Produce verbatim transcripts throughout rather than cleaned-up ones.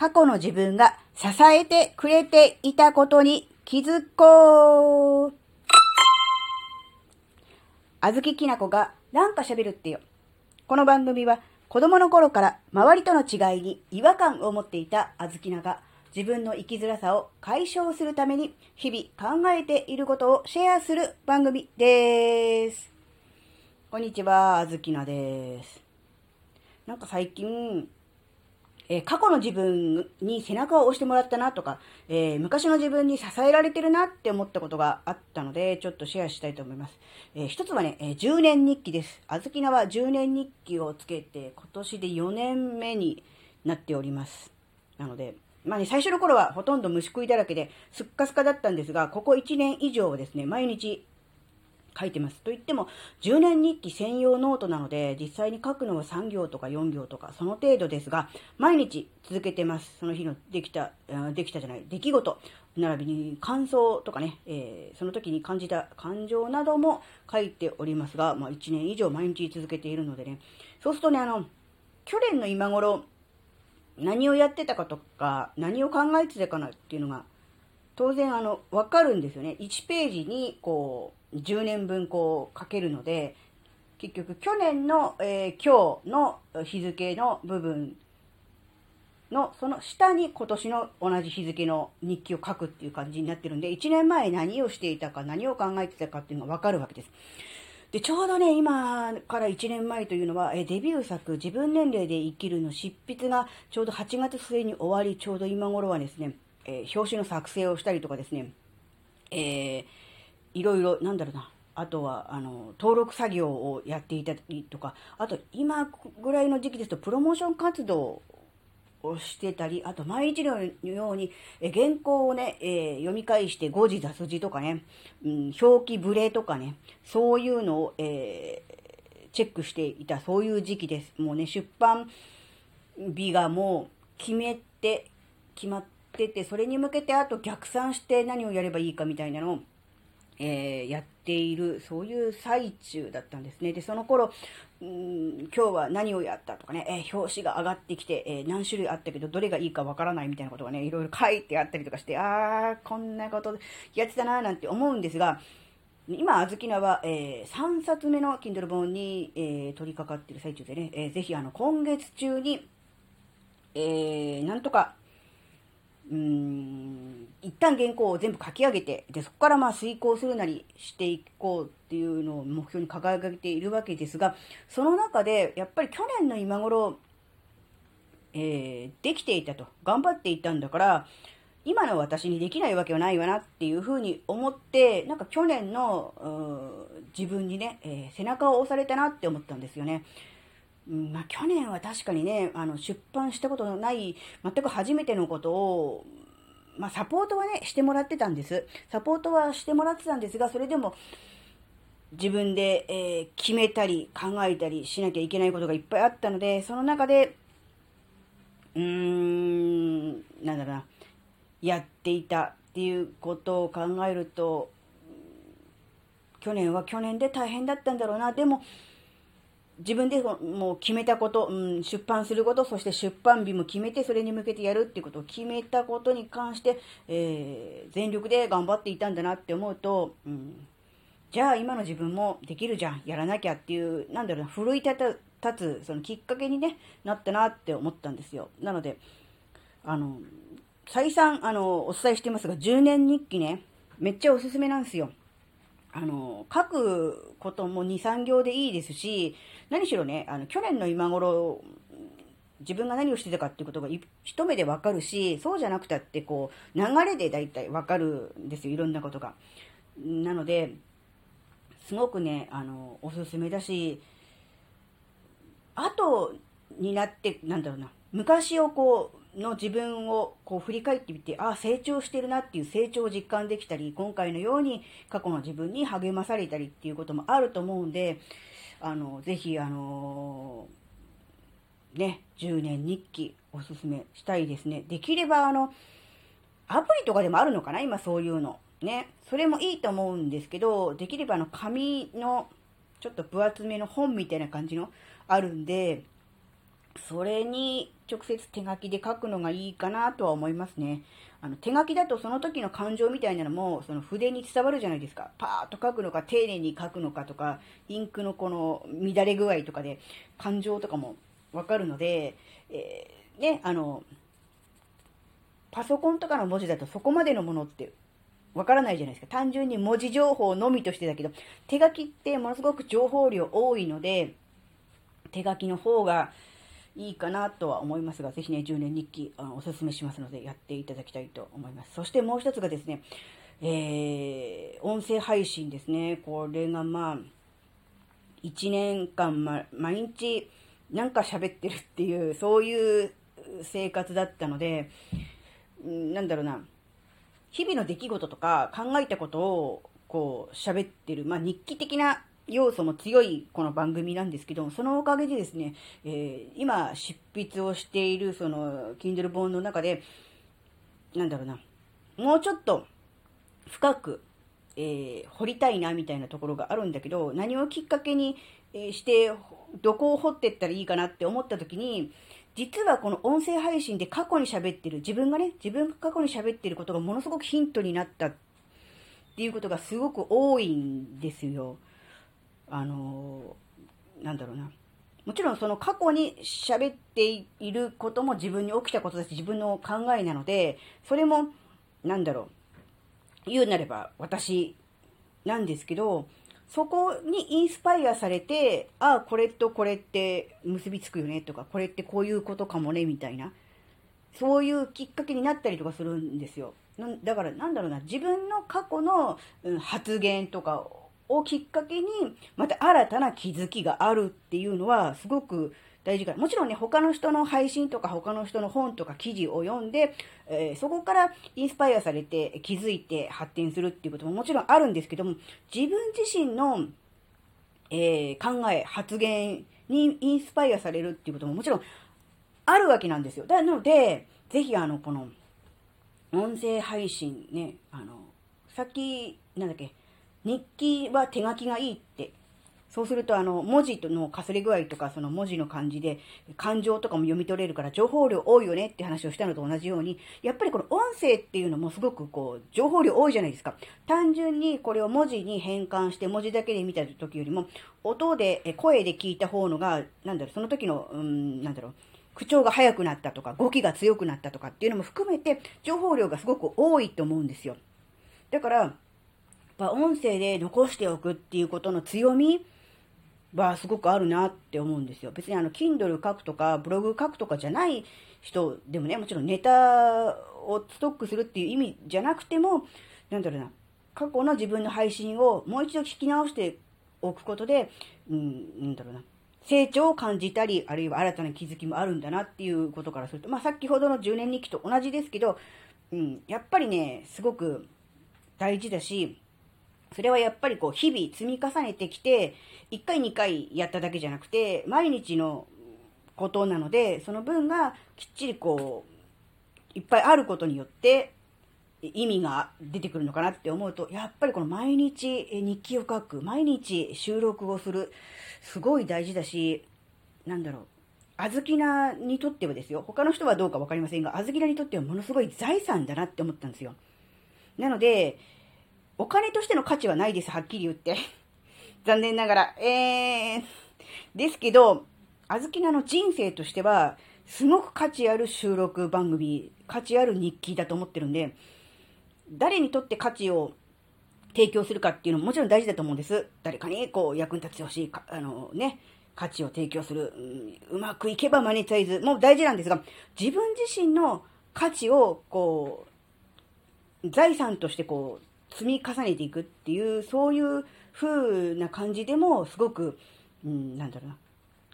過去の自分が支えてくれていたことに気づこう。あずききなこがなんか喋るってよ。この番組は子供の頃から周りとの違いに違和感を持っていたあずきなが自分の生きづらさを解消するために日々考えていることをシェアする番組です。こんにちは、あずきなです。なんか最近えー、過去の自分に背中を押してもらったなとか、えー、昔の自分に支えられてるなって思ったことがあったので、ちょっとシェアしたいと思います。えー、一つはね、えー、じゅうねん日記です。あずきなはじゅうねん日記をつけて、今年でよねんめになっております。なので、まあね、最初の頃はほとんど虫食いだらけで、すっかすかだったんですが、ここいちねん以上はですね、毎日書いてます。といってもじゅうねん日記専用ノートなので実際に書くのはさん行とかよん行とかその程度ですが、毎日続けてます。その日のできたできたじゃない出来事並びに感想とかね、えー、その時に感じた感情なども書いておりますが、まあ、いちねん以上毎日続けているのでね、そうするとね、あの去年の今頃何をやってたかとか何を考えてたかなっていうのが当然あの分かるんですよね。いちページにこうじゅうねんぶんこう書けるので、結局去年の、えー、今日の日付の部分のその下に今年の同じ日付の日記を書くっていう感じになってるんで、いちねんまえ何をしていたか何を考えてたかっていうのが分かるわけです。でちょうどね、今からいちねんまえというのは、えデビュー作自分年齢で生きるの執筆がちょうどはちがつすえに終わり、ちょうど今頃はですね、えー、表紙の作成をしたりとかですね、えーいろいろなんだろうな、あとはあの登録作業をやっていたりとか、あと今ぐらいの時期ですとプロモーション活動をしてたり、あと毎日のように原稿をね、えー、読み返して誤字脱字とかね、うん、表記ブレとかね、そういうのを、えー、チェックしていた、そういう時期です。もうね、出版日がもう決めて決まってて、それに向けてあと逆算して何をやればいいかみたいなのをえー、やっている、そういう最中だったんですね。でその頃、うん、今日は何をやったとかね、えー、表紙が上がってきて、えー、何種類あったけどどれがいいかわからないみたいなことがね、いろいろ書いてあったりとかして、あーこんなことやってたななんて思うんですが、今あずきなは、えー、さんさつめの Kindle 本に、えー、取り掛かっている最中でね、えー、ぜひあの今月中に、えー、なんとかうーん一旦原稿を全部書き上げて、でそこからまあ遂行するなりしていこうっていうのを目標に掲げているわけですが、その中でやっぱり去年の今頃、えー、できていたと、頑張っていたんだから今の私にできないわけはないわなっていうふうに思って、なんか去年の自分にね、えー、背中を押されたなって思ったんですよね。まあ、去年は確かにね、あの出版したことのない全く初めてのことを、まあ、サポートはねしてもらってたんです。サポートはしてもらってたんですが、それでも自分で、えー、決めたり考えたりしなきゃいけないことがいっぱいあったので、その中でうーんなんだろうな、やっていたっていうことを考えると、去年は去年で大変だったんだろうな。でも自分でもう決めたこと、うん、出版すること、そして出版日も決めて、それに向けてやるっていうことを決めたことに関して、えー、全力で頑張っていたんだなって思うと、うん、じゃあ今の自分もできるじゃん、やらなきゃっていう、なんだろうな、奮い立つそのきっかけに、ね、なったなって思ったんですよ。なので、あの再三あのお伝えしてますが、じゅうねん日記ね、めっちゃおすすめなんですよ。あの書くこともにさん行でいいですし、何しろね、あの去年の今頃自分が何をしてたかっていうことが一目で分かるし、そうじゃなくたってこう流れでだいたい分かるんですよ、いろんなことが。なのですごくね、あのおすすめだし、後になってなんだろうな、昔をこうの自分をこう振り返ってみて、ああ成長してるなっていう、成長を実感できたり、今回のように過去の自分に励まされたりっていうこともあると思うんで、あのぜひあのー、ね、じゅうねん日記おすすめしたいですね。できればあのアプリとかでもあるのかな、今そういうのね、それもいいと思うんですけど、できればあの紙のちょっと分厚めの本みたいな感じのあるんで、それに直接手書きで書くのがいいかなとは思いますね。あの手書きだとその時の感情みたいなのもその筆に伝わるじゃないですか。パーッと書くのか丁寧に書くのかとか、インクのこの乱れ具合とかで感情とかもわかるので、えー、ね、あのパソコンとかの文字だとそこまでのものってわからないじゃないですか。単純に文字情報のみとしてだけど、手書きってものすごく情報量多いので、手書きの方がいいかなとは思いますが、ぜひね、じゅうねん日記あのおすすめしますので、やっていただきたいと思います。そしてもう一つがですね、えー、音声配信ですね。これがまあ、いちねんかん、ま、毎日なんか喋ってるっていう、そういう生活だったので、なんだろうな、日々の出来事とか考えたことをこう喋ってる、まあ日記的な要素も強いこの番組なんですけども、そのおかげでですね、えー、今執筆をしているその Kindle 本の中で、なんだろうな、もうちょっと深く、えー、掘りたいなみたいなところがあるんだけど、何をきっかけにしてどこを掘っていったらいいかなって思った時に、実はこの音声配信で過去に喋ってる自分がね、自分が過去に喋ってることがものすごくヒントになったっていうことがすごく多いんですよ。あのなんだろうな、もちろんその過去に喋っていることも自分に起きたことだし、自分の考えなので、それもなんだろう、言うなれば私なんですけど、そこにインスパイアされて、ああこれとこれって結びつくよねとか、これってこういうことかもねみたいな、そういうきっかけになったりとかするんですよ。だからなんだろうな、自分の過去の発言とかをきっかけにまた新たな気づきがあるっていうのはすごく大事かな。もちろんね、他の人の配信とか他の人の本とか記事を読んで、えー、そこからインスパイアされて気づいて発展するっていうことももちろんあるんですけども、自分自身の、えー、考え発言にインスパイアされるっていうことももちろんあるわけなんですよ。なのでぜひあのこの音声配信ね、あのさっきなんだっけ、日記は手書きがいいって。そうすると、あの、文字のかすれ具合とか、その文字の感じで、感情とかも読み取れるから、情報量多いよねって話をしたのと同じように、やっぱりこの音声っていうのもすごくこう、情報量多いじゃないですか。単純にこれを文字に変換して、文字だけで見た時よりも、音で、声で聞いた方のが、なんだろう、その時の、うん、なんだろう、口調が速くなったとか、語気が強くなったとかっていうのも含めて、情報量がすごく多いと思うんですよ。だから、音声で残しておくっていうことの強みはすごくあるなって思うんですよ。別にあの Kindle 書くとかブログ書くとかじゃない人でもね、もちろんネタをストックするっていう意味じゃなくても、なんだろうな、過去の自分の配信をもう一度聞き直しておくことで、うん、なんだろうな、成長を感じたり、あるいは新たな気づきもあるんだなっていうことからすると、まあ先ほどのじゅうねん日記と同じですけど、うん、やっぱりね、すごく大事だし、それはやっぱりこう日々積み重ねてきて、いっかいにかいやっただけじゃなくて、毎日のことなので、その分がきっちりこういっぱいあることによって意味が出てくるのかなって思うと、やっぱりこの毎日日記を書く、毎日収録をする、すごい大事だし、なんだろう、あずきなにとってはですよ、他の人はどうか分かりませんが、あずきなにとってはものすごい財産だなって思ったんですよ。なのでお金としての価値はないです、はっきり言って。残念ながら。えー、ですけど、あずきなの人生としては、すごく価値ある収録番組、価値ある日記だと思ってるんで、誰にとって価値を提供するかっていうのももちろん大事だと思うんです。誰かにこう役に立つほしい、あのね、価値を提供する、うん、うまくいけばマネタイズも大事なんですが、自分自身の価値をこう、財産としてこう、積み重ねていくっていう、そういう風な感じでもすごく、うん、なんだろうな、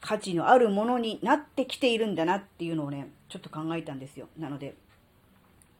価値のあるものになってきているんだなっていうのをね、ちょっと考えたんですよ。なので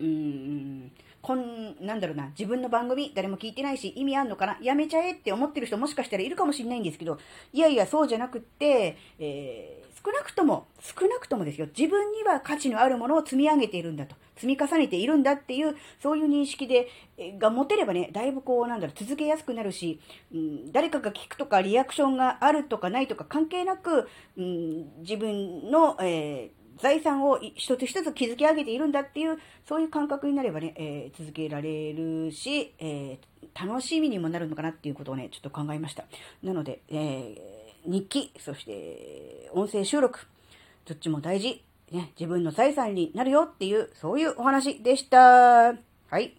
うーん、こんなんだろうな、自分の番組誰も聞いてないし意味あんのかな、やめちゃえって思ってる人もしかしたらいるかもしれないんですけど、いやいやそうじゃなくって、えー、少なくとも少なくともですよ、自分には価値のあるものを積み上げているんだと、積み重ねているんだっていう、そういう認識で、えー、が持てればね、だいぶこうなんだろう、続けやすくなるし、うん、誰かが聞くとかリアクションがあるとかないとか関係なく、うん、自分の、えー財産を一つ一つ築き上げているんだっていう、そういう感覚になればね、えー、続けられるし、えー、楽しみにもなるのかなっていうことをね、ちょっと考えました。なので、えー、日記、そして音声収録、どっちも大事、ね、自分の財産になるよっていう、そういうお話でした。はい。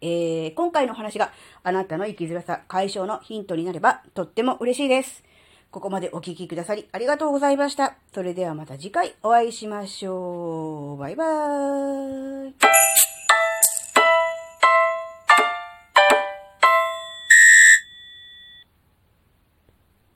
えー、今回のお話があなたの生きづらさ解消のヒントになればとっても嬉しいです。ここまでお聞きくださりありがとうございました。それではまた次回お会いしましょう。バイバーイ。